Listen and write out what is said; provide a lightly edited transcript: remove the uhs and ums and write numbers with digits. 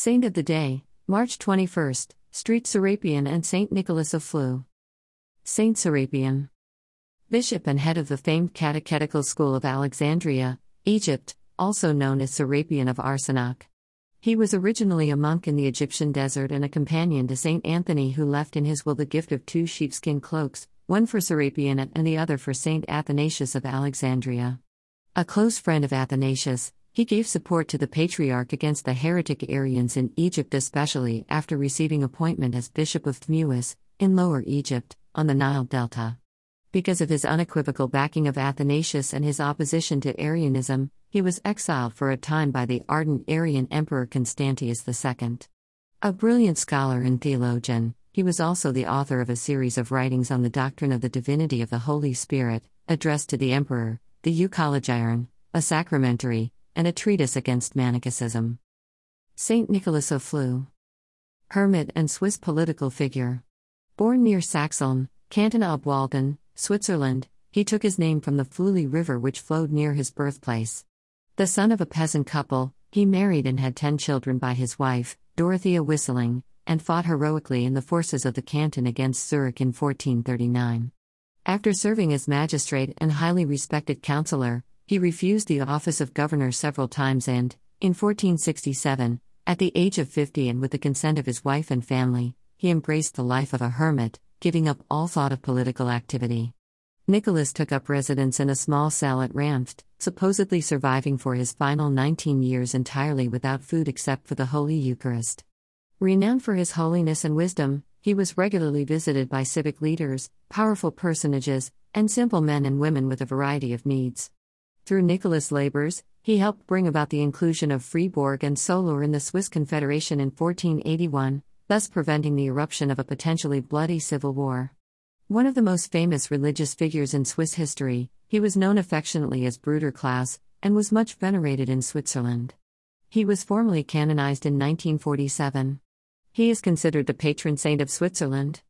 Saint of the Day, March 21, St. Serapion and St. Nicholas of Flüe. St. Serapion, Bishop and head of the famed catechetical school of Alexandria, Egypt, also known as Serapion of Arsinoe. He was originally a monk in the Egyptian desert and a companion to St. Anthony, who left in his will the gift of 2 sheepskin cloaks, one for Serapion and the other for St. Athanasius of Alexandria. A close friend of Athanasius, he gave support to the Patriarch against the heretic Arians in Egypt, especially after receiving appointment as Bishop of Thmouis, in Lower Egypt, on the Nile Delta. Because of his unequivocal backing of Athanasius and his opposition to Arianism, he was exiled for a time by the ardent Arian Emperor Constantius II. A brilliant scholar and theologian, he was also the author of a series of writings on the doctrine of the divinity of the Holy Spirit, addressed to the Emperor, the Euchologion, a sacramentary, and a treatise against Manichaeism. St. Nicholas of Flüe, hermit and Swiss political figure. Born near Saxony, Canton Obwalden, Switzerland, he took his name from the Flüeli River, which flowed near his birthplace. The son of a peasant couple, he married and had 10 children by his wife, Dorothea Wisseling, and fought heroically in the forces of the canton against Zurich in 1439. After serving as magistrate and highly respected councillor, he refused the office of governor several times and, in 1467, at the age of 50 and with the consent of his wife and family, he embraced the life of a hermit, giving up all thought of political activity. Nicholas took up residence in a small cell at Ranft, supposedly surviving for his final 19 years entirely without food except for the Holy Eucharist. Renowned for his holiness and wisdom, he was regularly visited by civic leaders, powerful personages, and simple men and women with a variety of needs. Through Nicholas' labors, he helped bring about the inclusion of Fribourg and Solothurn in the Swiss Confederation in 1481, thus preventing the eruption of a potentially bloody civil war. One of the most famous religious figures in Swiss history, he was known affectionately as Bruder Klaus, and was much venerated in Switzerland. He was formally canonized in 1947. He is considered the patron saint of Switzerland.